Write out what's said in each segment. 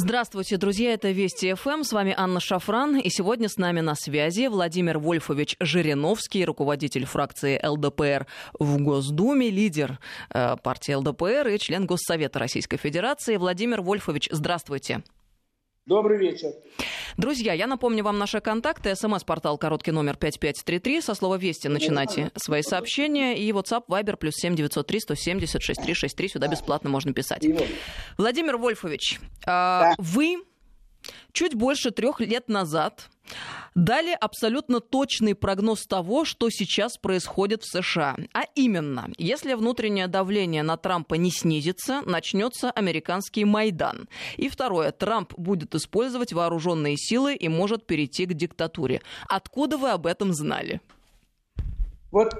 Здравствуйте, друзья, это Вести ФМ, с вами Анна Шафран, и сегодня с нами на связи Владимир Вольфович Жириновский, руководитель фракции ЛДПР в Госдуме, лидер партии ЛДПР и член Госсовета Российской Федерации. Владимир Вольфович, здравствуйте. Добрый вечер. Друзья, я напомню вам наши контакты. СМС-портал короткий номер 5533. Со слова «Вести» начинайте свои сообщения. И WhatsApp, Viber, плюс 7903-170-6363. Сюда бесплатно можно писать. Владимир Вольфович, вы чуть больше 3 лет назад дали абсолютно точный прогноз того, что сейчас происходит в США. А именно, если внутреннее давление на Трампа не снизится, начнется американский Майдан. И второе, Трамп будет использовать вооруженные силы и может перейти к диктатуре. Откуда вы об этом знали? Вот,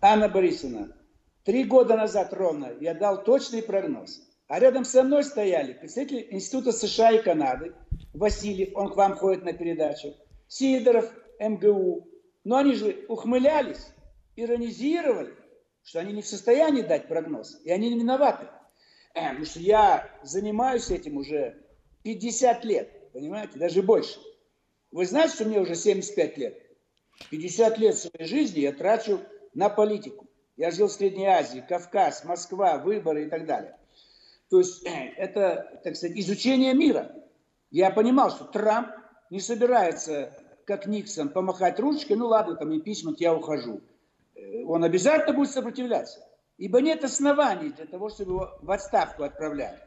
Анна Борисовна, 3 года назад ровно я дал точный прогноз. А рядом со мной стояли представители Института США и Канады, Васильев, он к вам ходит на передачу, Сидоров, МГУ. Но они же ухмылялись, иронизировали, что они не в состоянии дать прогноз, и они не виноваты. Потому что я занимаюсь этим уже 50 лет, понимаете, даже больше. Вы знаете, что мне уже 75 лет? 50 лет своей жизни я трачу на политику. Я жил в Средней Азии, Кавказ, Москва, выборы и так далее. То есть это, так сказать, изучение мира. Я понимал, что Трамп не собирается, как Никсон, помахать ручкой, ну ладно, там и письма, я ухожу. Он обязательно будет сопротивляться, ибо нет оснований для того, чтобы его в отставку отправляли.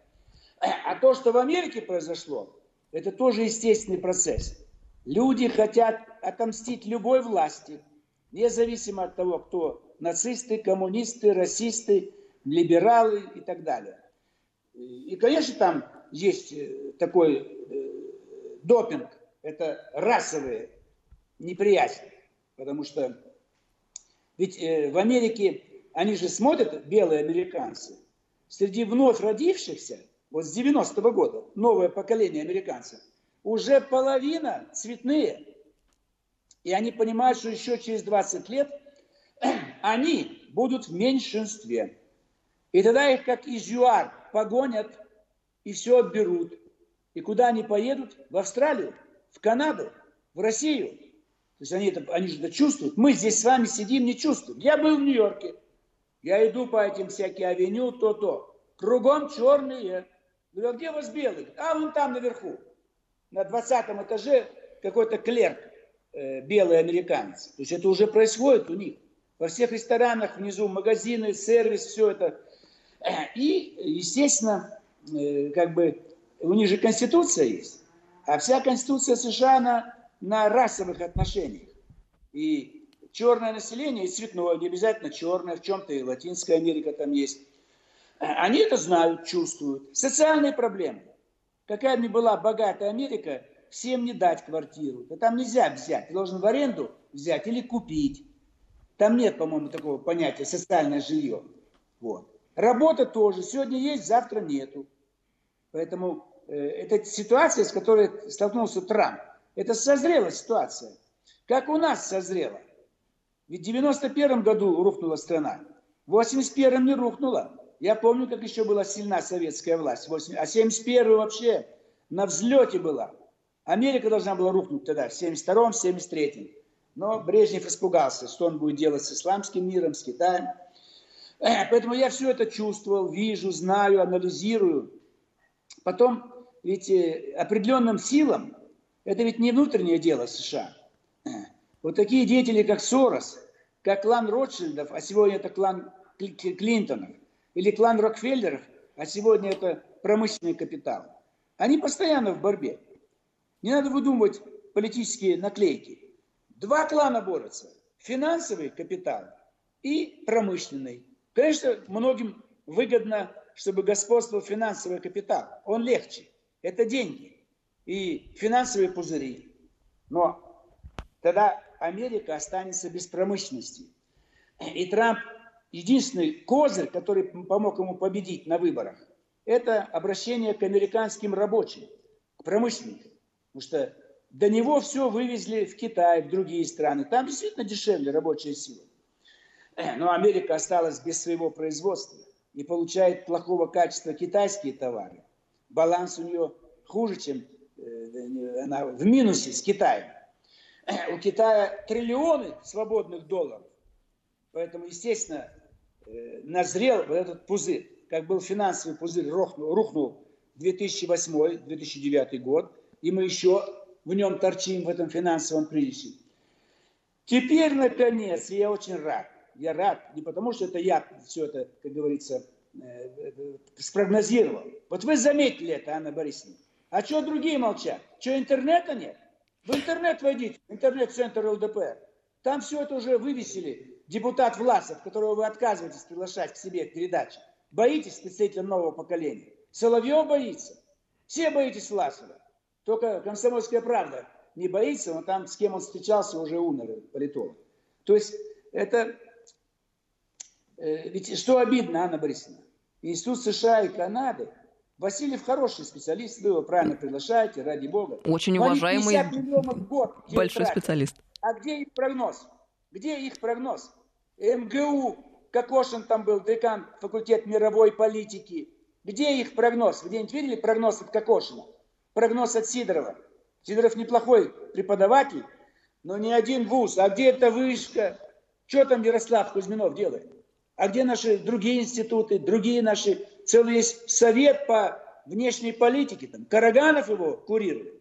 А то, что в Америке произошло, это тоже естественный процесс. Люди хотят отомстить любой власти, независимо от того, кто нацисты, коммунисты, расисты, либералы и так далее. И, конечно, там есть такой допинг, это расовые неприязни, потому что ведь в Америке они же смотрят, белые американцы, среди вновь родившихся, вот с 90-го года, новое поколение американцев, уже половина цветные, и они понимают, что еще через 20 лет они будут в меньшинстве. И тогда их, как из ЮАР, погонят и все отберут. И куда они поедут? В Австралию, в Канаду, в Россию. То есть они же это чувствуют. Мы здесь с вами сидим, не чувствуем. Я был в Нью-Йорке. Я иду по этим всяким авеню, то-то. Кругом черные. Говорю, а где у вас белые? А вон там наверху. На 20-м этаже какой-то клерк, белый американец. То есть это уже происходит у них. Во всех ресторанах, внизу магазины, сервис, все это. И, естественно, как бы у них же конституция есть, а вся конституция США на расовых отношениях. И черное население, и цветное, не обязательно черное, в чем-то и Латинская Америка там есть. Они это знают, чувствуют. Социальные проблемы. Какая бы ни была богатая Америка, всем не дать квартиру. Да там нельзя взять, ты должен в аренду взять или купить. Там нет, по-моему, такого понятия социальное жилье. Вот. Работа тоже. Сегодня есть, завтра нету. Поэтому эта ситуация, с которой столкнулся Трамп, это созрела ситуация. Как у нас созрела. Ведь в 91 году рухнула страна. В 81-м не рухнула. Я помню, как еще была сильна советская власть. А 71-й вообще на взлете была. Америка должна была рухнуть тогда, в 72-м, 73-м. Но Брежнев испугался, что он будет делать с исламским миром, с Китаем. Поэтому я все это чувствовал, вижу, знаю, анализирую. Потом, ведь определенным силам, это ведь не внутреннее дело США. Вот такие деятели, как Сорос, как клан Ротшильдов, а сегодня это клан Клинтонов, или клан Рокфеллеров, а сегодня это промышленный капитал. Они постоянно в борьбе. Не надо выдумывать политические наклейки. 2 клана борются. Финансовый капитал и промышленный. Конечно, многим выгодно, чтобы господствовал финансовый капитал. Он легче. Это деньги и финансовые пузыри. Но тогда Америка останется без промышленности. И Трамп, единственный козырь, который помог ему победить на выборах, это обращение к американским рабочим, к промышленникам. Потому что до него все вывезли в Китай, в другие страны. Там действительно дешевле рабочая сила. Но Америка осталась без своего производства и получает плохого качества китайские товары. Баланс у нее хуже, чем она в минусе с Китаем. У Китая триллионы свободных долларов. Поэтому, естественно, назрел вот этот пузырь. Как был финансовый пузырь, рухнул 2008-2009 год, и мы еще в нем торчим, в этом финансовом кризисе. Теперь, наконец, я очень рад. Я рад не потому, что это я все это, как говорится, спрогнозировал. Вот вы заметили это, Анна Борисовна. А что другие молчат? Что, интернета нет? В интернет войдите, интернет-центр ЛДПР. Там все это уже вывесили. Депутат Власов, которого вы отказываетесь приглашать к себе к передаче. Боитесь представителя нового поколения. Соловьев боится. Все боитесь Власова. Только «Комсомольская правда» не боится, но там с кем он встречался уже умер, политолог. То есть это... Ведь что обидно, Анна Борисовна? Институт США и Канады. Васильев хороший специалист, вы его правильно приглашаете, ради бога. Очень уважаемый, большой специалист. А где их прогноз? Где их прогноз? МГУ, Кокошин там был, декан факультет мировой политики. Где их прогноз? Вы где-нибудь видели прогноз от Кокошина? Прогноз от Сидорова. Сидоров неплохой преподаватель, но не один вуз. А где эта вышка? Что там Ярослав Кузьминов делает? А где наши другие институты, другие наши... Целый есть совет по внешней политике, там Караганов его курирует.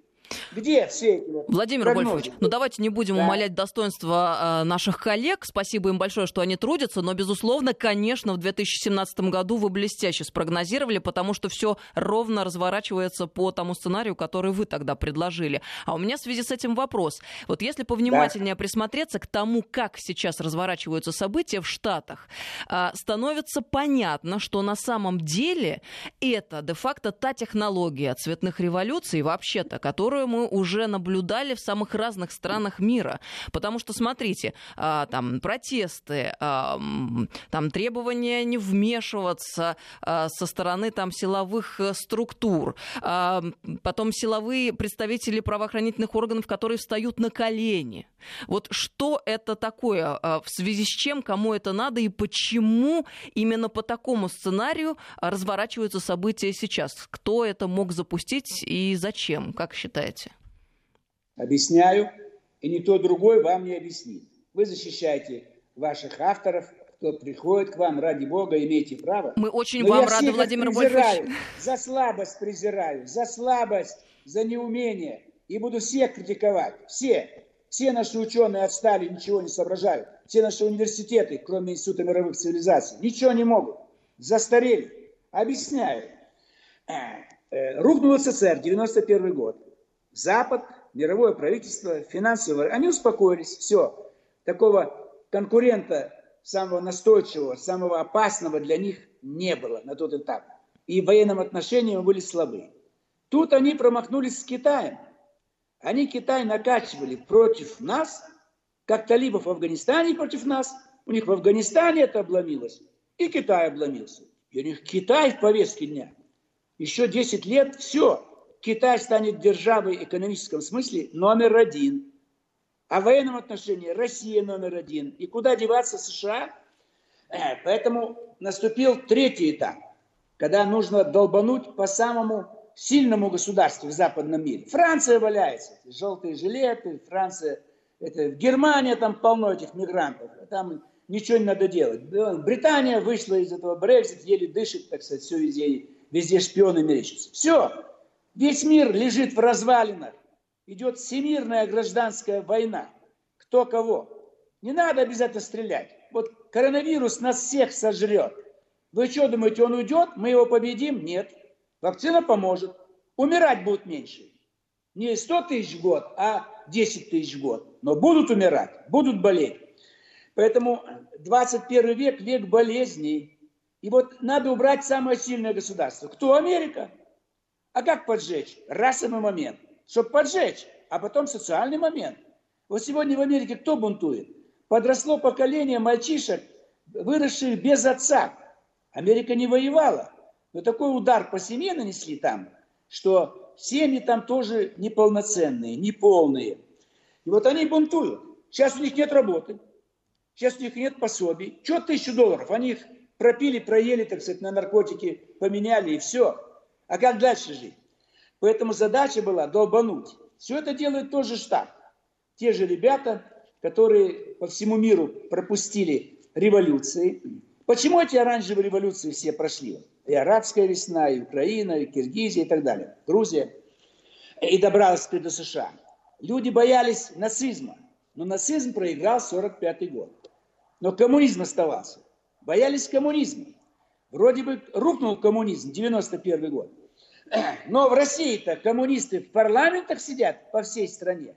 Где все эти вот Владимир прогнозы? Вольфович, ну давайте не будем умалять достоинства наших коллег. Спасибо им большое, что они трудятся. Но, безусловно, конечно, в 2017 году вы блестяще спрогнозировали, потому что все ровно разворачивается по тому сценарию, который вы тогда предложили. А у меня в связи с этим вопрос. Вот если повнимательнее присмотреться к тому, как сейчас разворачиваются события в Штатах, становится понятно, что на самом деле это де-факто та технология цветных революций вообще-то, которую мы уже наблюдали в самых разных странах мира. Потому что, смотрите, там протесты, там требования не вмешиваться со стороны там силовых структур, потом силовые представители правоохранительных органов, которые встают на колени. Вот что это такое? В связи с чем? Кому это надо? И почему именно по такому сценарию разворачиваются события сейчас? Кто это мог запустить и зачем? Как считаете? Объясняю, и никто другой вам не объяснит. Вы защищаете ваших авторов, кто приходит к вам, ради бога, имейте право. Мы очень вам рады, Владимир Вольфович. За слабость презираю, за слабость, за неумение. И буду всех критиковать. Все наши ученые отстали, ничего не соображают. Все наши университеты, кроме Института мировых цивилизаций, ничего не могут. Застарели. Объясняю. Рухнул СССР, 91 год. Запад, мировое правительство, финансовые... Они успокоились, все. Такого конкурента, самого настойчивого, самого опасного для них не было на тот этап. И в военном отношении мы были слабы. Тут они промахнулись с Китаем. Они Китай накачивали против нас, как талибов в Афганистане против нас. У них в Афганистане это обломилось, и Китай обломился. И у них Китай в повестке дня. Еще 10 лет, все. Китай станет державой в экономическом смысле номер один. А в военном отношении Россия номер один. И куда деваться США? Поэтому наступил третий этап, когда нужно долбануть по самому сильному государству в западном мире. Франция валяется. Желтые жилеты, Франция. Это, Германия, там полно этих мигрантов. Там ничего не надо делать. Британия вышла из этого Брексит, еле дышит, так сказать, все везде шпионы мерещатся. Все. Весь мир лежит в развалинах. Идет всемирная гражданская война. Кто кого. Не надо обязательно стрелять. Вот коронавирус нас всех сожрет. Вы что думаете, он уйдет? Мы его победим? Нет. Вакцина поможет. Умирать будут меньше. Не 100 тысяч в год, а 10 тысяч в год. Но будут умирать, будут болеть. Поэтому 21 век – век болезней. И вот надо убрать самое сильное государство. Кто? Америка. А как поджечь? Расовый момент. Чтобы поджечь, а потом социальный момент. Вот сегодня в Америке кто бунтует? Подросло поколение мальчишек, выросших без отца. Америка не воевала. Но такой удар по семье нанесли там, что семьи там тоже неполноценные, неполные. И вот они бунтуют. Сейчас у них нет работы. Сейчас у них нет пособий. Что $1000? Они их пропили, проели, так сказать, на наркотики, поменяли и все. А как дальше жить? Поэтому задача была долбануть. Все это делает тот же штаб. Те же ребята, которые по всему миру пропустили революции. Почему эти оранжевые революции все прошли? И арабская весна, и Украина, и Киргизия, и так далее. Грузия. И добралась до США. Люди боялись нацизма. Но нацизм проиграл 1945 год. Но коммунизм оставался. Боялись коммунизма. Вроде бы рухнул коммунизм, 91 год. Но в России-то коммунисты в парламентах сидят по всей стране.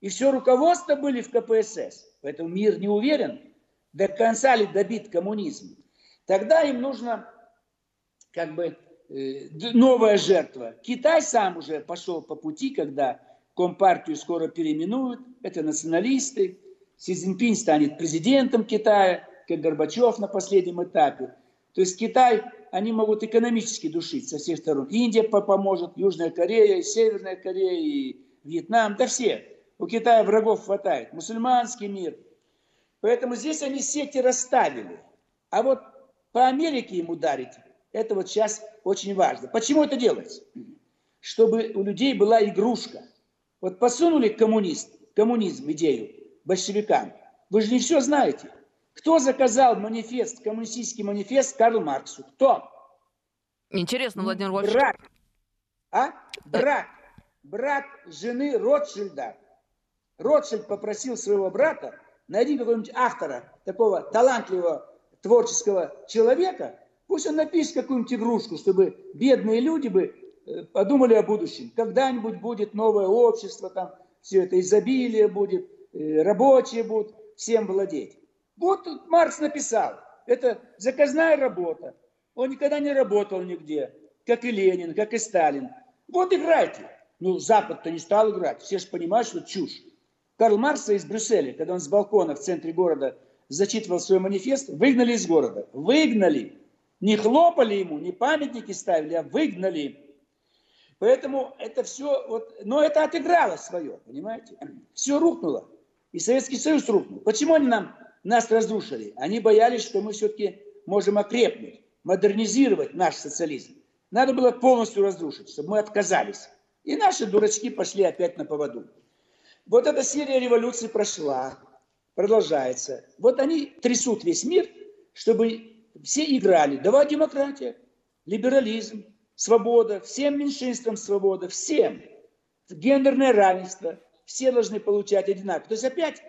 И все руководство были в КПСС. Поэтому мир не уверен, до конца ли добит коммунизм. Тогда им нужно как бы новая жертва. Китай сам уже пошел по пути, когда Компартию скоро переименуют. Это националисты. Си Цзиньпин станет президентом Китая, как Горбачев на последнем этапе. То есть Китай, они могут экономически душить со всех сторон. Индия поможет, Южная Корея, Северная Корея, и Вьетнам, да все. У Китая врагов хватает. Мусульманский мир. Поэтому здесь они сети расставили. А вот по Америке им ударить, это вот сейчас очень важно. Почему это делается? Чтобы у людей была игрушка. Вот посунули коммунизм идею большевикам. Вы же не все знаете. Кто заказал манифест, коммунистический манифест Карлу Марксу? Кто? Интересно, Владимир Вольфович. Брат жены Ротшильда. Ротшильд попросил своего брата: найди какого-нибудь автора, такого талантливого, творческого человека, пусть он напишет какую-нибудь игрушку, чтобы бедные люди бы подумали о будущем. Когда-нибудь будет новое общество, там все это изобилие будет, рабочие будут всем владеть. Вот Маркс написал. Это заказная работа. Он никогда не работал нигде. Как и Ленин, как и Сталин. Вот играйте. Ну, Запад-то не стал играть. Все же понимают, что чушь. Карл Маркса из Брюсселя, когда он с балкона в центре города зачитывал свой манифест, выгнали из города. Выгнали. Не хлопали ему, не памятники ставили, а выгнали. Поэтому это все... Вот, но это отыграло свое, понимаете? Все рухнуло. И Советский Союз рухнул. Почему они нас разрушили? Они боялись, что мы все-таки можем окрепнуть, модернизировать наш социализм. Надо было полностью разрушить, чтобы мы отказались. И наши дурачки пошли опять на поводу. Вот эта серия революций прошла, продолжается. Вот они трясут весь мир, чтобы все играли. Давай демократия, либерализм, свобода, всем меньшинствам свобода, всем. Гендерное равенство, все должны получать одинаково. То есть опять...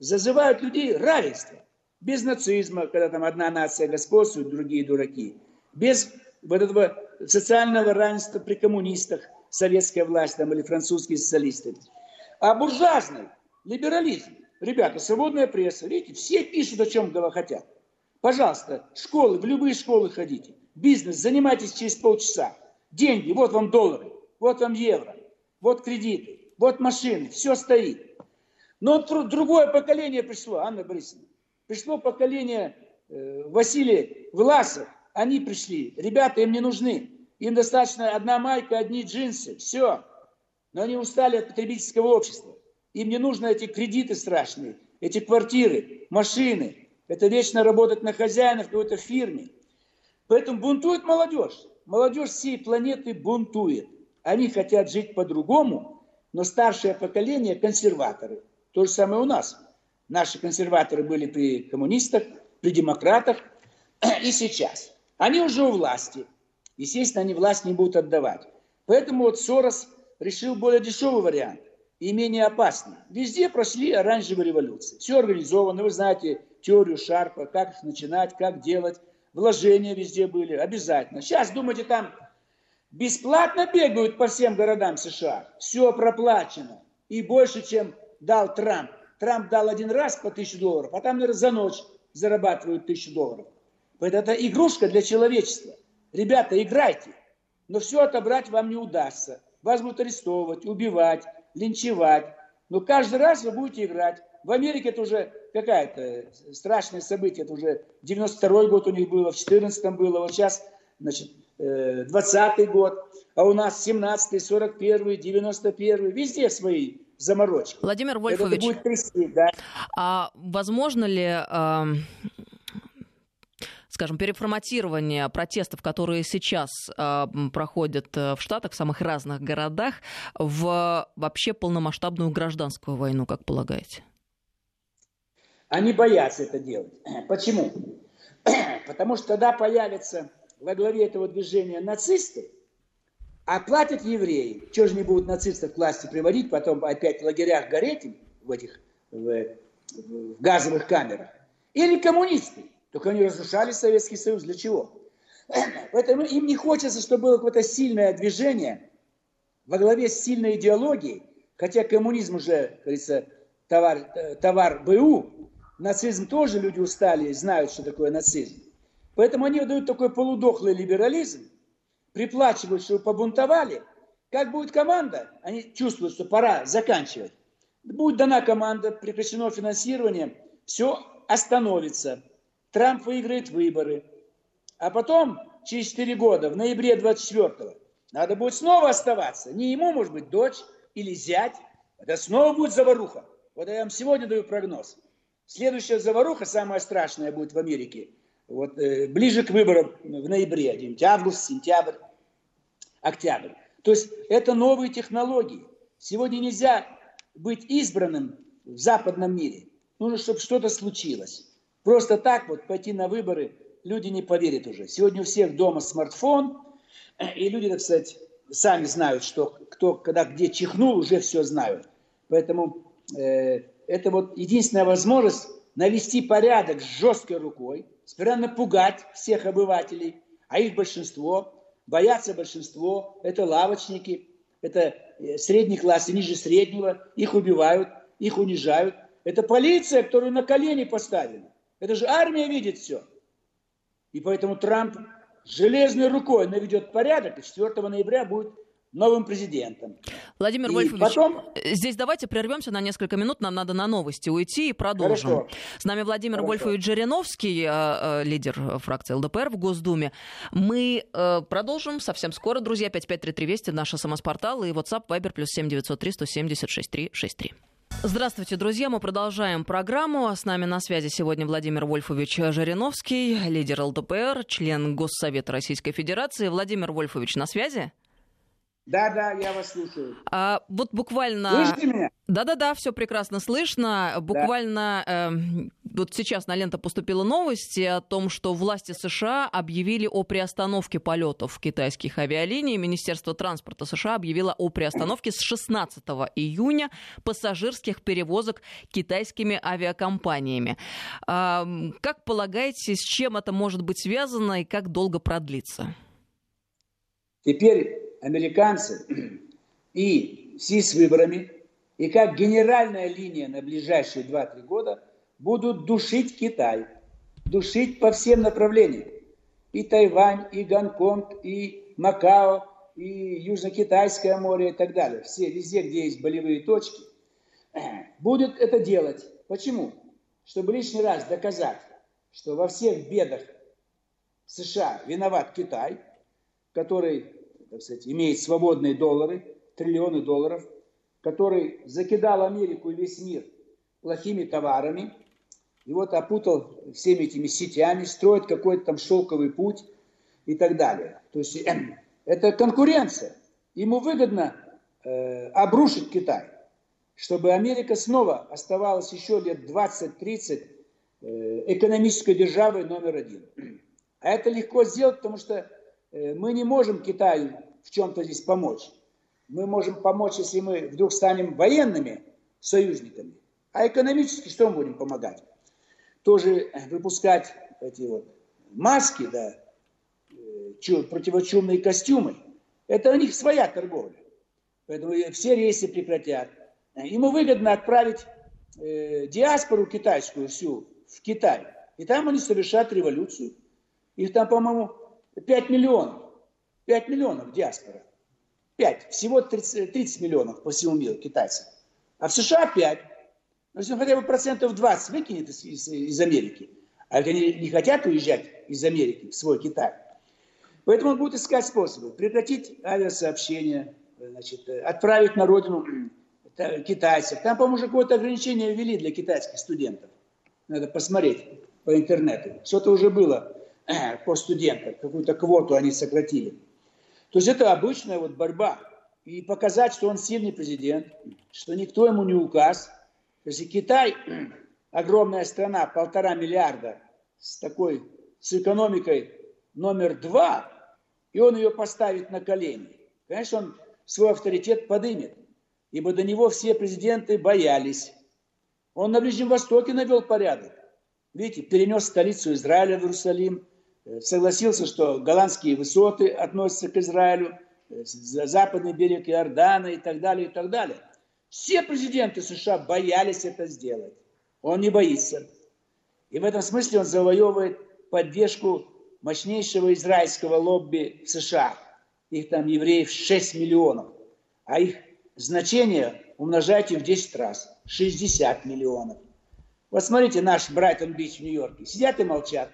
зазывают людей равенство. Без нацизма, когда там одна нация господствует, другие дураки. Без вот этого социального равенства при коммунистах, советская власть там, или французские социалисты. А буржуазный либерализм. Ребята, свободная пресса. Видите, все пишут, о чем хотят. Пожалуйста, школы, в любые школы ходите. Бизнес, занимайтесь через полчаса. Деньги, вот вам доллары, вот вам евро, вот кредиты, вот машины, все стоит. Но другое поколение пришло, Анна Борисовна. Пришло поколение Василия Власов. Они пришли. Ребята им не нужны. Им достаточно одна майка, одни джинсы. Все. Но они устали от потребительского общества. Им не нужны эти кредиты страшные, эти квартиры, машины. Это вечно работать на хозяина в какой-то фирме. Поэтому бунтует молодежь. Молодежь всей планеты бунтует. Они хотят жить по-другому, но старшее поколение – консерваторы. То же самое у нас. Наши консерваторы были при коммунистах, при демократах и сейчас. Они уже у власти. Естественно, они власть не будут отдавать. Поэтому вот Сорос решил более дешевый вариант и менее опасный. Везде прошли оранжевые революции. Все организовано. Вы знаете теорию Шарпа, как их начинать, как делать. Вложения везде были. Обязательно. Сейчас, думаете, там бесплатно бегают по всем городам США. Все проплачено. И больше, чем... дал Трамп. Трамп дал один раз по $1000, а там, наверное, за ночь зарабатывают $1000. Поэтому это игрушка для человечества. Ребята, играйте, но все отобрать вам не удастся. Вас будут арестовывать, убивать, линчевать. Но каждый раз вы будете играть. В Америке это уже какое-то страшное событие. Это уже 92-й год у них было, в 14-м было, вот сейчас, значит, 20-й год. А у нас 17-й, 41-й, 91-й. Везде свои заморочки. Владимир Вольфович, это будет трясти, да? А возможно ли... скажем, переформатирование протестов, которые сейчас проходят в Штатах, в самых разных городах, в вообще полномасштабную гражданскую войну, как полагаете? Они боятся это делать. Почему? Потому что тогда появятся во главе этого движения нацисты, а платят евреи. Чего же не будут нацистов к власти приводить, потом опять в лагерях гореть в этих в газовых камерах? Или коммунисты. Только они разрушали Советский Союз. Для чего? Поэтому им не хочется, чтобы было какое-то сильное движение во главе с сильной идеологией, хотя коммунизм уже, как говорится, товар БУ, нацизм тоже люди устали и знают, что такое нацизм. Поэтому они дают такой полудохлый либерализм, приплачивают, что побунтовали. Как будет команда, они чувствуют, что пора заканчивать. Будет дана команда, прекращено финансирование, все остановится. Трамп выиграет выборы. А потом, через 4 года, в ноябре 24-го, надо будет снова оставаться. Не ему, может быть, дочь или зять. Это снова будет заваруха. Вот я вам сегодня даю прогноз. Следующая заваруха, самая страшная, будет в Америке. Вот, ближе к выборам в ноябре, где-нибудь август, сентябрь, октябрь. То есть это новые технологии. Сегодня нельзя быть избранным в западном мире. Нужно, чтобы что-то случилось. Просто так вот пойти на выборы люди не поверят уже. Сегодня у всех дома смартфон, и люди, так сказать, сами знают, что кто когда где чихнул, уже все знают. Поэтому это вот единственная возможность навести порядок с жесткой рукой, сперва напугать всех обывателей, а их большинство, боятся большинство, это лавочники, это средний класс и ниже среднего, их убивают, их унижают. Это полиция, которую на колени поставили. Это же армия видит все. И поэтому Трамп железной рукой наведет порядок, и 4 ноября будет новым президентом. Владимир Вольфович, потом... здесь давайте прервемся на несколько минут, нам надо на новости уйти и продолжим. Хорошо. С нами Владимир Вольфович Жириновский, лидер фракции ЛДПР в Госдуме. Мы продолжим совсем скоро, друзья, 553320, наши самоспорталы и WhatsApp, Viber, +7 903 170 63 63. Здравствуйте, друзья. Мы продолжаем программу. С нами на связи сегодня Владимир Вольфович Жириновский, лидер ЛДПР, член Госсовета Российской Федерации. Владимир Вольфович, на связи? Да, я вас слушаю. Вот буквально... Слышите меня? Да, все прекрасно слышно. Буквально вот сейчас на ленту поступила новость о том, что власти США объявили о приостановке полетов китайских авиалиний. Министерство транспорта США объявило о приостановке с 16 июня пассажирских перевозок китайскими авиакомпаниями. Как полагаете, с чем это может быть связано и как долго продлится? Теперь американцы и в связи с выборами, и как генеральная линия на ближайшие 2-3 года будут душить Китай, душить по всем направлениям. И Тайвань, и Гонконг, и Макао, и Южно-Китайское море и так далее. Все, везде, где есть болевые точки, будут это делать. Почему? Чтобы лишний раз доказать, что во всех бедах США виноват Китай, который, так сказать, имеет свободные доллары, триллионы долларов, который закидал Америку и весь мир плохими товарами, и вот опутал всеми этими сетями, строит какой-то там шелковый путь и так далее. То есть это конкуренция. Ему выгодно обрушить Китай, чтобы Америка снова оставалась еще лет 20-30 экономической державой номер один. А это легко сделать, потому что мы не можем Китаю в чем-то здесь помочь. Мы можем помочь, если мы вдруг станем военными союзниками. А экономически что мы будем помогать? Тоже выпускать эти вот маски, да, противочумные костюмы. Это у них своя торговля. Поэтому все рейсы прекратят. Ему выгодно отправить диаспору китайскую всю в Китай. И там они совершат революцию. Их там, по-моему, 5 миллионов. 5 миллионов диаспора. 5. Всего 30 миллионов по всему миру китайцев. А в США 5. Ну, если он хотя бы 20% выкинет из Америки. А ведь они не хотят уезжать из Америки в свой Китай. Поэтому он будет искать способы прекратить авиасообщение, значит, отправить на родину китайцев. Там, по-моему, уже какое-то ограничение ввели для китайских студентов. Надо посмотреть по интернету. Что-то уже было. по студентам, какую-то квоту они сократили. То есть это обычная вот борьба. И показать, что он сильный президент, что никто ему не указ. То есть Китай, огромная страна, 1,5 миллиарда, с такой, с экономикой номер 2, и он ее поставит на колени. Конечно, он свой авторитет подымет, ибо до него все президенты боялись. Он на Ближнем Востоке навел порядок. Видите, перенес столицу Израиля в Иерусалим, согласился, что голландские высоты относятся к Израилю, западный берег Иордана и так далее, и так далее. Все президенты США боялись это сделать. Он не боится. И в этом смысле он завоевывает поддержку мощнейшего израильского лобби в США. Их там, евреев, 6 миллионов. А их значение умножайте в 10 раз. 60 миллионов. Вот смотрите, наш Брайтон Бич в Нью-Йорке. Сидят и молчат.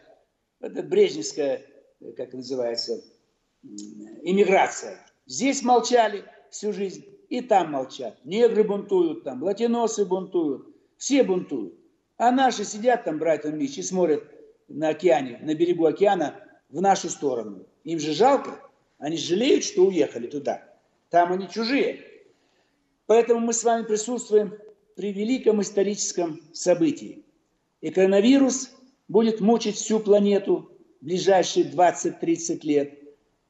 Это брежневская, как называется, иммиграция. Здесь молчали всю жизнь. И там молчат. Негры бунтуют там, латиносы бунтуют. Все бунтуют. А наши сидят там, Брайтон Бич, и смотрят на океане, на берегу океана в нашу сторону. Им же жалко. Они жалеют, что уехали туда. Там они чужие. Поэтому мы с вами присутствуем при великом историческом событии. И коронавирус будет мучить всю планету в ближайшие 20-30 лет.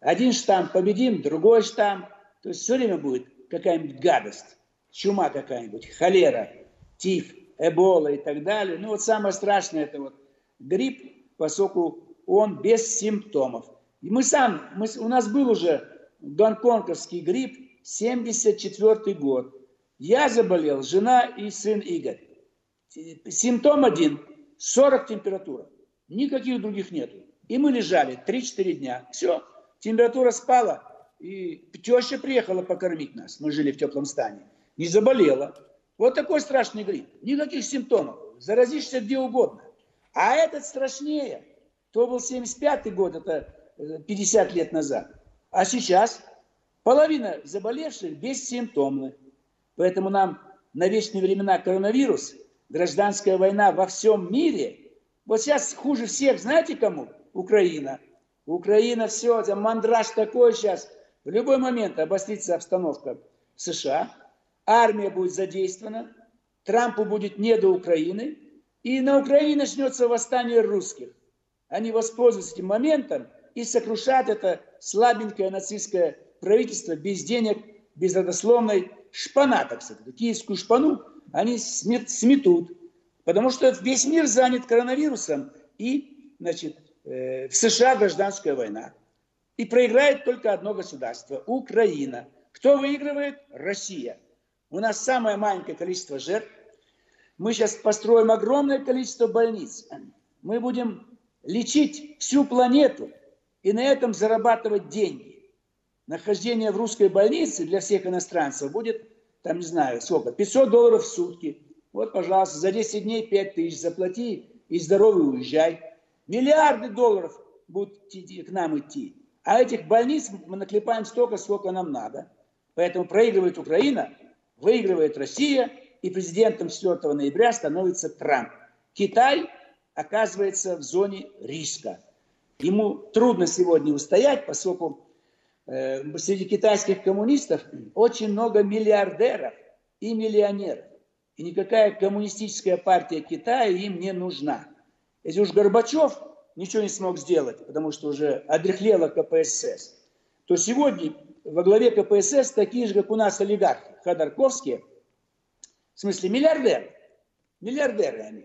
Один штамм победим, другой штамм. То есть все время будет какая-нибудь гадость. Чума какая-нибудь, холера, тиф, эбола и так далее. Ну вот самое страшное это вот грипп, поскольку он без симптомов. И у нас был уже гонконгский грипп, 1974 год. Я заболел, жена и сын Игорь. Симптом один, 40 температура. Никаких других нету. И мы лежали 3-4 дня. Все, температура спала. И теща приехала покормить нас. Мы жили в теплом стане. Не заболела. Вот такой страшный грипп. Никаких симптомов. Заразишься где угодно. А этот страшнее. То был 75-й год, это 50 лет назад. А сейчас половина заболевших бессимптомны. Поэтому нам на вечные времена коронавирус, гражданская война во всем мире. Вот сейчас хуже всех, знаете кому? Украина. Украина, все, это мандраж такой сейчас. В любой момент обострится обстановка в США. Армия будет задействована. Трампу будет не до Украины. И на Украине начнется восстание русских. Они воспользуются этим моментом и сокрушат это слабенькое нацистское правительство без денег, без родословной. Шпана, так сказать, киевскую шпану они сметут, потому что весь мир занят коронавирусом и, значит, в США гражданская война. И проиграет только одно государство – Украина. Кто выигрывает? Россия. У нас самое маленькое количество жертв. Мы сейчас построим огромное количество больниц. Мы будем лечить всю планету и на этом зарабатывать деньги. Нахождение в русской больнице для всех иностранцев будет, там не знаю сколько, $500 в сутки. Вот, пожалуйста, за 10 дней 5 тысяч заплати и здоровый уезжай. Миллиарды долларов будут к нам идти. А этих больниц мы наклепаем столько, сколько нам надо. Поэтому проигрывает Украина, выигрывает Россия, и президентом 4 ноября становится Трамп. Китай оказывается в зоне риска. Ему трудно сегодня устоять, поскольку среди китайских коммунистов очень много миллиардеров и миллионеров. И никакая коммунистическая партия Китая им не нужна. Если уж Горбачев ничего не смог сделать, потому что уже одряхлела КПСС, то сегодня во главе КПСС такие же, как у нас, олигархи, ходорковские, в смысле миллиардеры. Миллиардеры они.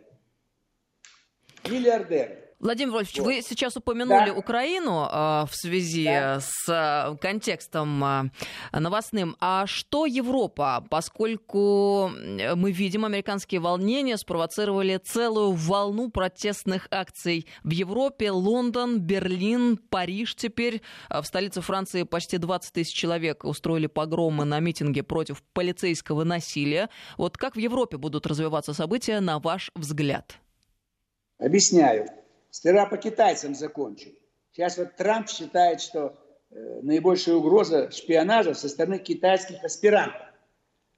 Миллиардеры. Владимир Вольфович, вот. Вы сейчас упомянули, да, Украину в связи, да, с контекстом новостным. А что Европа? Поскольку мы видим, американские волнения спровоцировали целую волну протестных акций в Европе. Лондон, Берлин, Париж теперь. В столице Франции почти 20 тысяч человек устроили погромы на митинге против полицейского насилия. Вот как в Европе будут развиваться события, на ваш взгляд? Объясняю. Сперва по китайцам закончу. Сейчас вот Трамп считает, что наибольшая угроза шпионажа со стороны китайских аспирантов.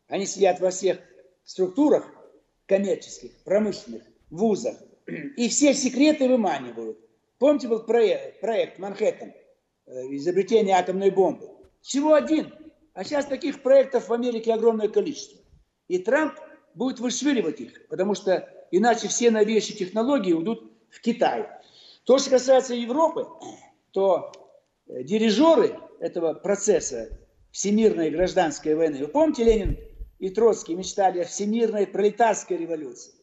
Они сидят во всех структурах коммерческих, промышленных, вузах. И все секреты выманивают. Помните, был проект «Манхэттен», изобретение атомной бомбы? Всего один. А сейчас таких проектов в Америке огромное количество. И Трамп будет вышвыривать их, потому что иначе все новейшие технологии уйдут в Китай. То, что касается Европы, то дирижеры этого процесса всемирной гражданской войны, вы помните, Ленин и Троцкий мечтали о всемирной пролетарской революции.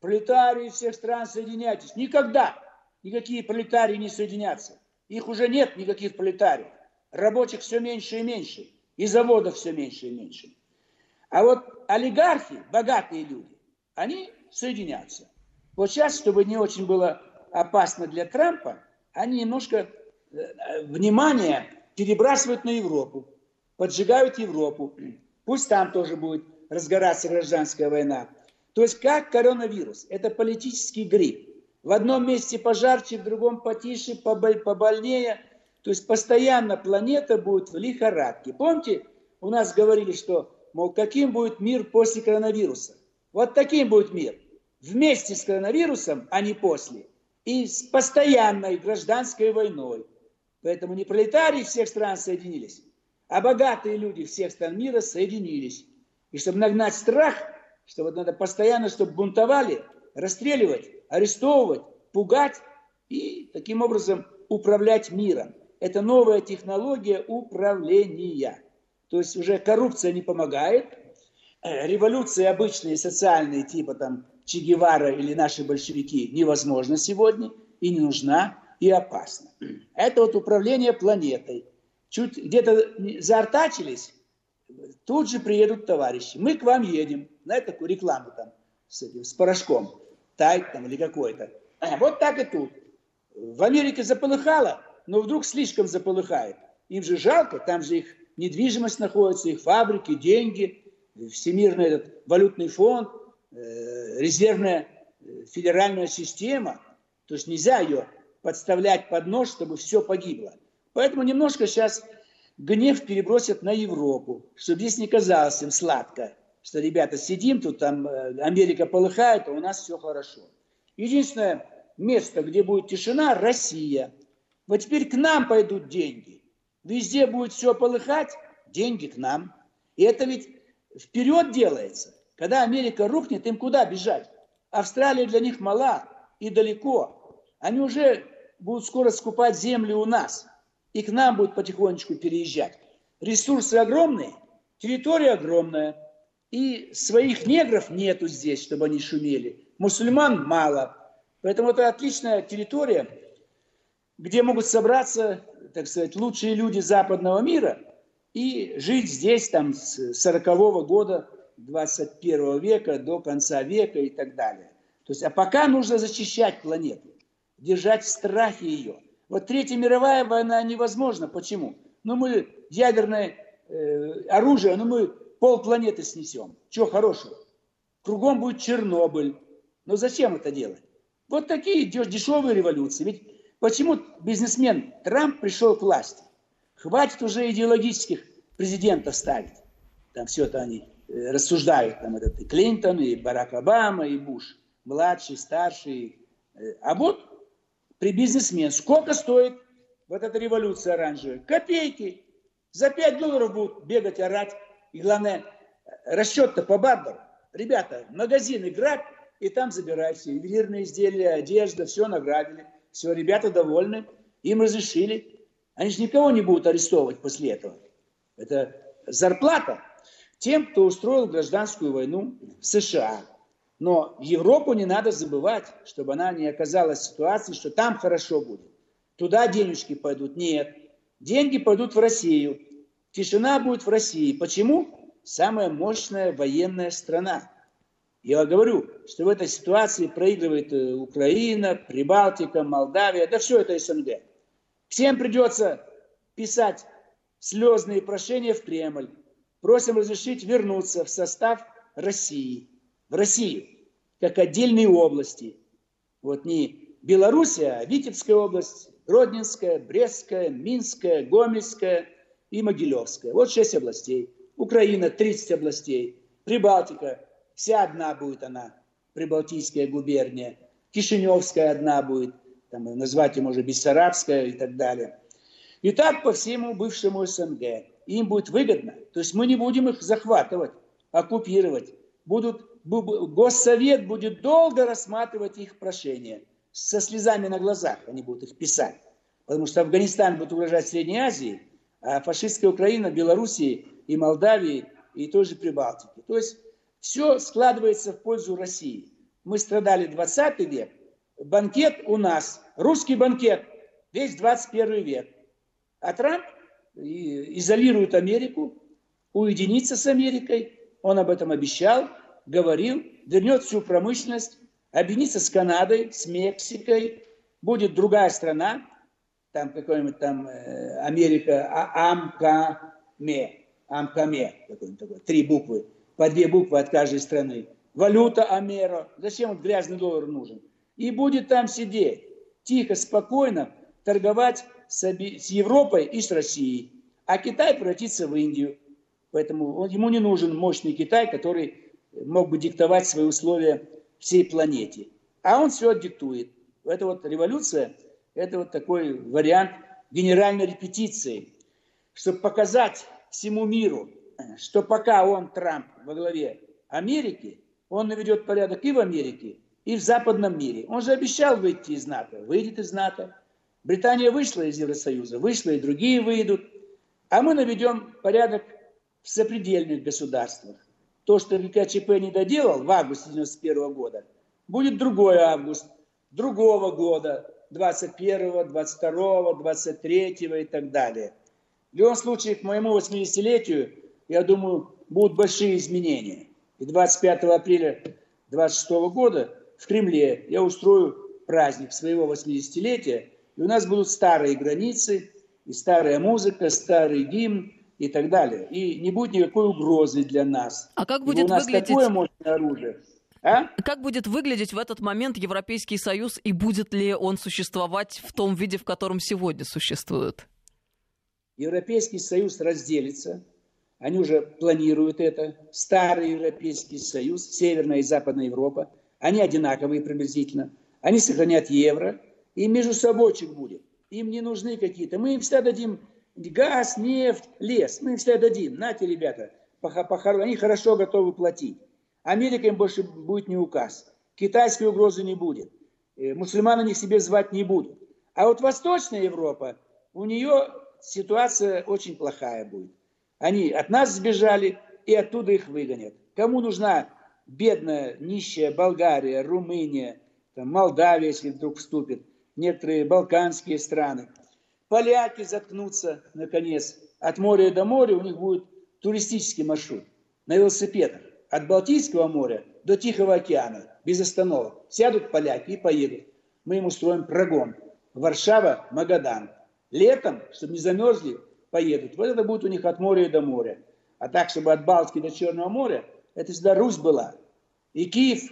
Пролетарии всех стран, соединяйтесь. Никогда никакие пролетарии не соединятся. Их уже нет, никаких пролетариев. Рабочих все меньше и меньше. И заводов все меньше и меньше. А вот олигархи, богатые люди, они соединятся. Вот сейчас, чтобы не очень было опасно для Трампа, они немножко внимание перебрасывают на Европу, поджигают Европу. Пусть там тоже будет разгораться гражданская война. То есть как коронавирус, это политический грипп. В одном месте пожарче, в другом потише, побольнее. То есть постоянно планета будет в лихорадке. Помните, у нас говорили, что, мол, каким будет мир после коронавируса? Вот таким будет мир. Вместе с коронавирусом, а не после. И с постоянной гражданской войной. Поэтому не пролетарии всех стран соединились, а богатые люди всех стран мира соединились. И чтобы нагнать страх, что вот надо постоянно, чтобы бунтовали, расстреливать, арестовывать, пугать и таким образом управлять миром. Это новая технология управления. То есть уже коррупция не помогает. Революции обычные, социальные, типа там Че Гевара или наши большевики, невозможно сегодня и не нужна, и опасно. Это вот управление планетой. Чуть где-то заортачились, тут же приедут товарищи. Мы к вам едем. Знаете, такую рекламу там с порошком. Тайт там или какой-то. Вот так и тут. В Америке заполыхало, но вдруг слишком заполыхает. Им же жалко, там же их недвижимость находится, их фабрики, деньги, всемирный этот валютный фонд, резервная федеральная система. То есть нельзя ее подставлять под нож, чтобы все погибло. Поэтому немножко сейчас гнев перебросят на Европу, чтобы здесь не казалось им сладко, что, ребята, сидим тут, там Америка полыхает, а у нас все хорошо. Единственное место, где будет тишина, Россия. Вот теперь к нам пойдут деньги. Везде будет все полыхать, деньги к нам. И это ведь вперед делается. Когда Америка рухнет, им куда бежать? Австралия для них мала и далеко. Они уже будут скоро скупать земли у нас. И к нам будут потихонечку переезжать. Ресурсы огромные, территория огромная. И своих негров нету здесь, чтобы они шумели. Мусульман мало. Поэтому это отличная территория, где могут собраться, так сказать, лучшие люди западного мира и жить здесь там с 40-го года 21 века до конца века и так далее. То есть, а пока нужно зачищать планету, держать в страхе ее. Вот Третья мировая война невозможна. Почему? Мы ядерное оружие, мы полпланеты снесем. Чего хорошего? Кругом будет Чернобыль. Но зачем это делать? Вот такие дешевые революции. Ведь почему бизнесмен Трамп пришел к власти? Хватит уже идеологических президентов ставить. Там все это они рассуждают. Там этот и Клинтон, и Барак Обама, и Буш. Младший, старший. А вот при бизнесмен. Сколько стоит вот эта революция оранжевая? Копейки. За $5 будут бегать, орать. И главное, расчет-то по барбару. Ребята, магазины грабят, и там забирают все ювелирные изделия, одежда, все награбили. Все, ребята довольны, им разрешили. Они же никого не будут арестовывать после этого. Это зарплата тем, кто устроил гражданскую войну в США. Но Европу не надо забывать, чтобы она не оказалась в ситуации, что там хорошо будет. Туда денежки пойдут. Нет. Деньги пойдут в Россию. Тишина будет в России. Почему? Самая мощная военная страна. Я говорю, что в этой ситуации проигрывает Украина, Прибалтика, Молдавия, да все это СНГ. Всем придется писать слезные прошения в Кремль. Просим разрешить вернуться в состав России. В Россию, как отдельные области. Вот не Белоруссия, а Витебская область, Гродненская, Брестская, Минская, Гомельская и Могилевская. Вот 6 областей. Украина 30 областей. Прибалтика, вся одна будет она. Прибалтийская губерния. Кишиневская одна будет. там, назвать ее можно Бессарабская и так далее. И так по всему бывшему СНГ. Им будет выгодно. То есть мы не будем их захватывать, оккупировать. Госсовет будет долго рассматривать их прошения. Со слезами на глазах они будут их писать. Потому что Афганистан будет угрожать Средней Азии, а фашистская Украина, Белоруссии и Молдавии, и той же Прибалтики. То есть все складывается в пользу России. Мы страдали 20 век. Банкет у нас, русский банкет, весь 21 век. А Трамп изолирует Америку, уединится с Америкой. Он об этом обещал, говорил. Вернет всю промышленность, объединится с Канадой, с Мексикой. Будет другая страна, там какой-нибудь там Америка, Амкаме, какой-нибудь такой, 3 буквы, по 2 буквы от каждой страны. Валюта Амеро. Зачем вот грязный доллар нужен? И будет там сидеть, тихо, спокойно торговать с Европой и с Россией. А Китай превратится в Индию. Поэтому ему не нужен мощный Китай, который мог бы диктовать свои условия всей планете. А он все диктует. Это вот революция, это вот такой вариант генеральной репетиции, чтобы показать всему миру, что пока он, Трамп, во главе Америки, он наведет порядок и в Америке, и в западном мире. Он же обещал выйти из НАТО, выйдет из НАТО. Британия вышла из Евросоюза, вышла, и другие выйдут. А мы наведем порядок в сопредельных государствах. То, что ГКЧП не доделал в августе 1991 года, будет другой август, другого года, 21-го, 22-го, 23-го и так далее. В любом случае, к моему 80-летию, я думаю, будут большие изменения. И 25 апреля 26 года в Кремле я устрою праздник своего 80-летия, и у нас будут старые границы, и старая музыка, старый гимн и так далее. И не будет никакой угрозы для нас. А как будет выглядеть... такое мощное оружие. А? Как будет выглядеть в этот момент Европейский Союз, и будет ли он существовать в том виде, в котором сегодня существует? Европейский Союз разделится. Они уже планируют это. Старый Европейский Союз, Северная и Западная Европа, они одинаковые приблизительно. Они сохранят евро. И между собойчик будет. Им не нужны какие-то. Мы им всегда дадим газ, нефть, лес. Мы им всегда дадим. Нате, ребята, они хорошо готовы платить. Америка им больше будет не указ. Китайской угрозы не будет. Мусульман они к себе звать не будут. А вот Восточная Европа, у нее ситуация очень плохая будет. Они от нас сбежали, и оттуда их выгонят. Кому нужна бедная, нищая Болгария, Румыния, там, Молдавия, если вдруг вступит, некоторые балканские страны. Поляки заткнутся, наконец. От моря до моря у них будет туристический маршрут на велосипедах. От Балтийского моря до Тихого океана, без остановок. Сядут поляки и поедут. Мы им устроим прогон. Варшава, Магадан. Летом, чтобы не замерзли, поедут. Вот это будет у них от моря до моря. А так, чтобы от Балтики до Черного моря, это всегда Русь была. И Киев,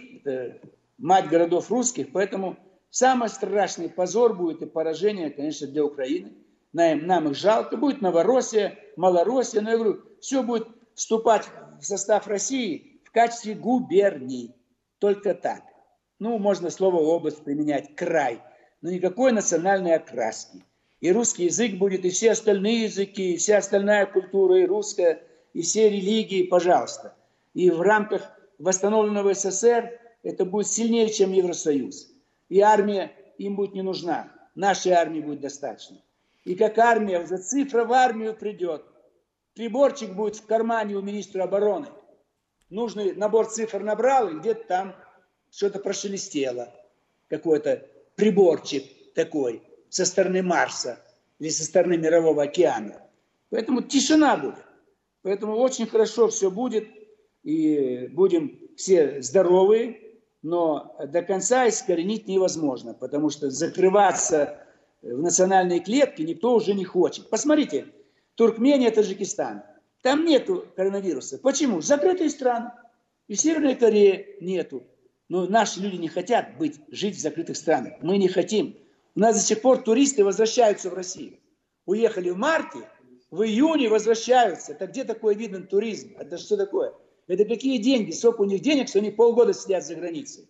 мать городов русских, поэтому... Самый страшный позор будет и поражение, конечно, для Украины. Нам их жалко. Будет Новороссия, Малороссия. Но я говорю, все будет вступать в состав России в качестве губерний. Только так. Ну, можно слово «область» применять, «край». Но никакой национальной окраски. И русский язык будет, и все остальные языки, и вся остальная культура, и русская, и все религии, пожалуйста. И в рамках восстановленного СССР это будет сильнее, чем Евросоюз. И армия им будет не нужна. Нашей армии будет достаточно. И как армия, уже цифра в армию придет. Приборчик будет в кармане у министра обороны. Нужный набор цифр набрал, и где-то там что-то прошелестело. Какой-то приборчик такой со стороны Марса или со стороны Мирового океана. Поэтому тишина будет. Поэтому очень хорошо все будет. И будем все здоровые. Но до конца искоренить невозможно, потому что закрываться в национальные клетки никто уже не хочет. Посмотрите, Туркмения, Таджикистан. Там нету коронавируса. Почему? Закрытые страны. И в Северной Корее нету. Но наши люди не хотят жить в закрытых странах. Мы не хотим. У нас до сих пор туристы возвращаются в Россию. Уехали в марте, в июне возвращаются. Это где такой видно туризм? Это что такое? Это какие деньги? Сколько у них денег, что они полгода сидят за границей.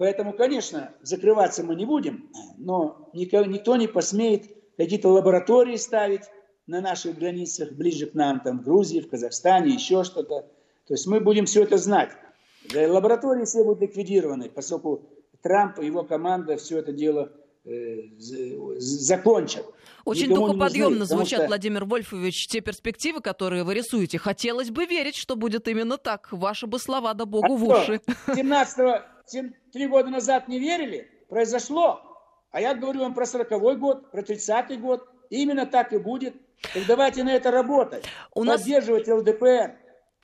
Поэтому, конечно, закрываться мы не будем, но никто не посмеет какие-то лаборатории ставить на наших границах, ближе к нам, там, в Грузии, в Казахстане, еще что-то. То есть мы будем все это знать. Лаборатории все будут ликвидированы, поскольку Трамп и его команда все это дело закончат. Очень духоподъемно звучат, Владимир Вольфович, те перспективы, которые вы рисуете. Хотелось бы верить, что будет именно так. Ваши бы слова, да богу, в уши. 3 года назад не верили? Произошло. А я говорю вам про 40-й год, про 30-й год. Именно так и будет. Так давайте на это работать. Поддерживайте ЛДПР.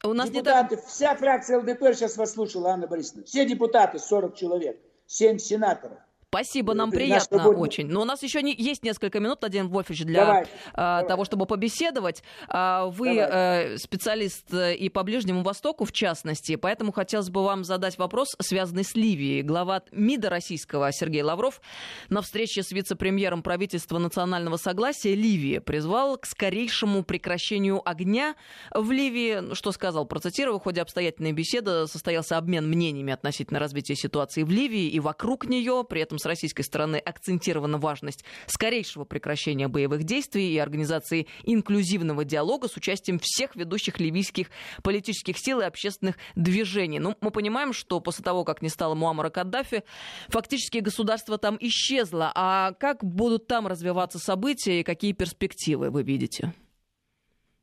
У нас депутаты, вся фракция ЛДПР сейчас вас слушала, Анна Борисовна. Все депутаты, 40 человек, 7 сенаторов. Спасибо, нам приятно очень. Но у нас еще есть несколько минут, Владимир Вольфович, для того, чтобы побеседовать. Вы специалист и по Ближнему Востоку, в частности, поэтому хотелось бы вам задать вопрос, связанный с Ливией. Глава МИДа российского Сергей Лавров на встрече с вице-премьером правительства национального согласия Ливии призвал к скорейшему прекращению огня в Ливии. Что сказал? Процитирую. В ходе обстоятельной беседы состоялся обмен мнениями относительно развития ситуации в Ливии и вокруг нее. При этом с российской стороны акцентирована важность скорейшего прекращения боевых действий и организации инклюзивного диалога с участием всех ведущих ливийских политических сил и общественных движений. Ну, мы понимаем, что после того, как не стало Муаммара Каддафи, фактически государство там исчезло. А как будут там развиваться события и какие перспективы вы видите?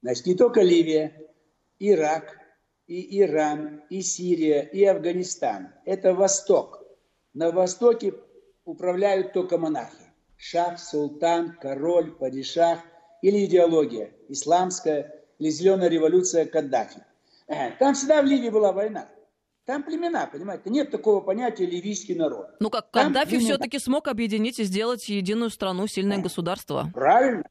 Значит, не только Ливия, Ирак, и Иран, и Сирия, и Афганистан. Это Восток. На Востоке управляют только монархи. Шах, султан, король, падишах или идеология исламская, или зеленая революция Каддафи. Там всегда в Ливии была война. Там племена, понимаете? Нет такого понятия ливийский народ. Ну как, Каддафи все-таки смог объединить и сделать единую страну, сильное государство. Правильно.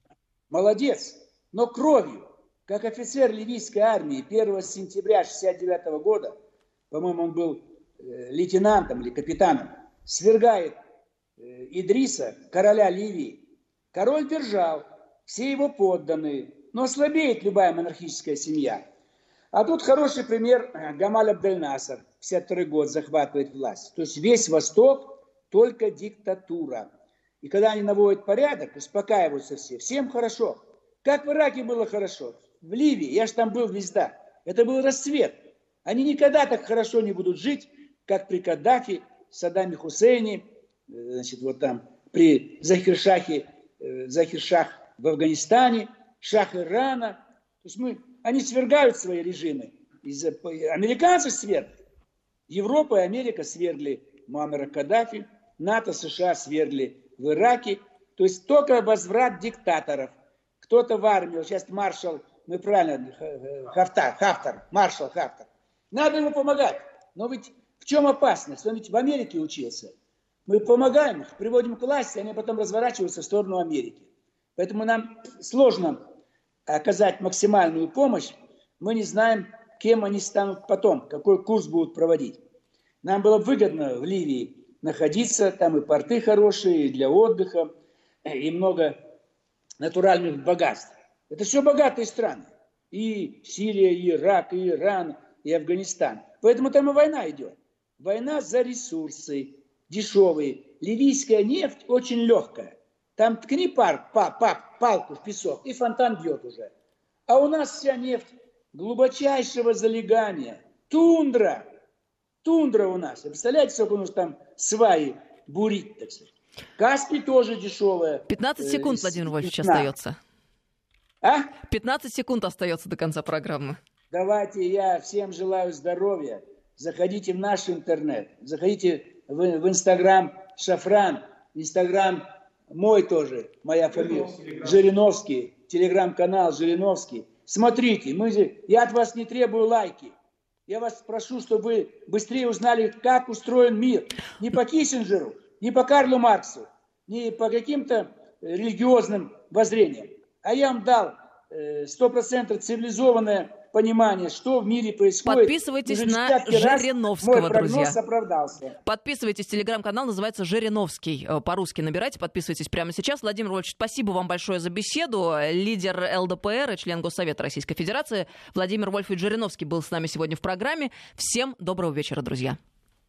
Молодец. Но кровью, как офицер ливийской армии 1 сентября 1969 года, по-моему, он был лейтенантом или капитаном, свергает Идриса, короля Ливии. Король держал, все его подданные, но слабеет любая монархическая семья. А тут хороший пример Гамаль Абдель-Насер, 1952 год, захватывает власть. То есть весь Восток только диктатура. И когда они наводят порядок, успокаиваются все, всем хорошо. Как в Ираке было хорошо, в Ливии, я же там был звезда, это был расцвет. Они никогда так хорошо не будут жить, как при Каддафи, Саддаме Хусейне, значит, вот там, при Захир-Шах в Афганистане, Шах Ирана. То есть они свергают свои режимы. Американцы свергли. Европа и Америка свергли Муаммара Каддафи, НАТО, США свергли в Ираке. То есть только возврат диктаторов. Кто-то в армию, сейчас маршал Хафтар. Надо ему помогать. Но ведь в чем опасность? Он ведь в Америке учился. Мы помогаем их, приводим к власти, они потом разворачиваются в сторону Америки. Поэтому нам сложно оказать максимальную помощь. Мы не знаем, кем они станут потом, какой курс будут проводить. Нам было выгодно в Ливии находиться, там и порты хорошие, и для отдыха, и много натуральных богатств. Это все богатые страны. И Сирия, и Ирак, и Иран, и Афганистан. Поэтому там и война идет. Война за ресурсы дешевые. Ливийская нефть очень легкая. Там ткни палку в песок, и фонтан бьет уже. А у нас вся нефть глубочайшего залегания. Тундра. Тундра у нас. Представляете, сколько у нас там сваи бурит, так сказать. Каспий тоже дешевая. 15 секунд, Владимир Вольфович, остается. 15 секунд остается до конца программы. Давайте, я всем желаю здоровья. Заходите в наш интернет. Заходите в Инстаграм Шафран. Инстаграм мой тоже, моя фамилия. Жириновский. Телеграм-канал Жириновский. Смотрите, я от вас не требую лайки. Я вас прошу, чтобы вы быстрее узнали, как устроен мир. Не по Киссинджеру, не по Карлу Марксу, не по каким-то религиозным воззрениям. А я вам дал 100% цивилизованное понимание, что в мире происходит. Подписывайтесь на Жириновского, мой прогноз оправдался. Подписывайтесь, телеграм-канал называется Жириновский. По-русски набирайте, подписывайтесь прямо сейчас. Владимир Вольфович, спасибо вам большое за беседу. Лидер ЛДПР и член Госсовета Российской Федерации Владимир Вольфович Жириновский был с нами сегодня в программе. Всем доброго вечера, друзья.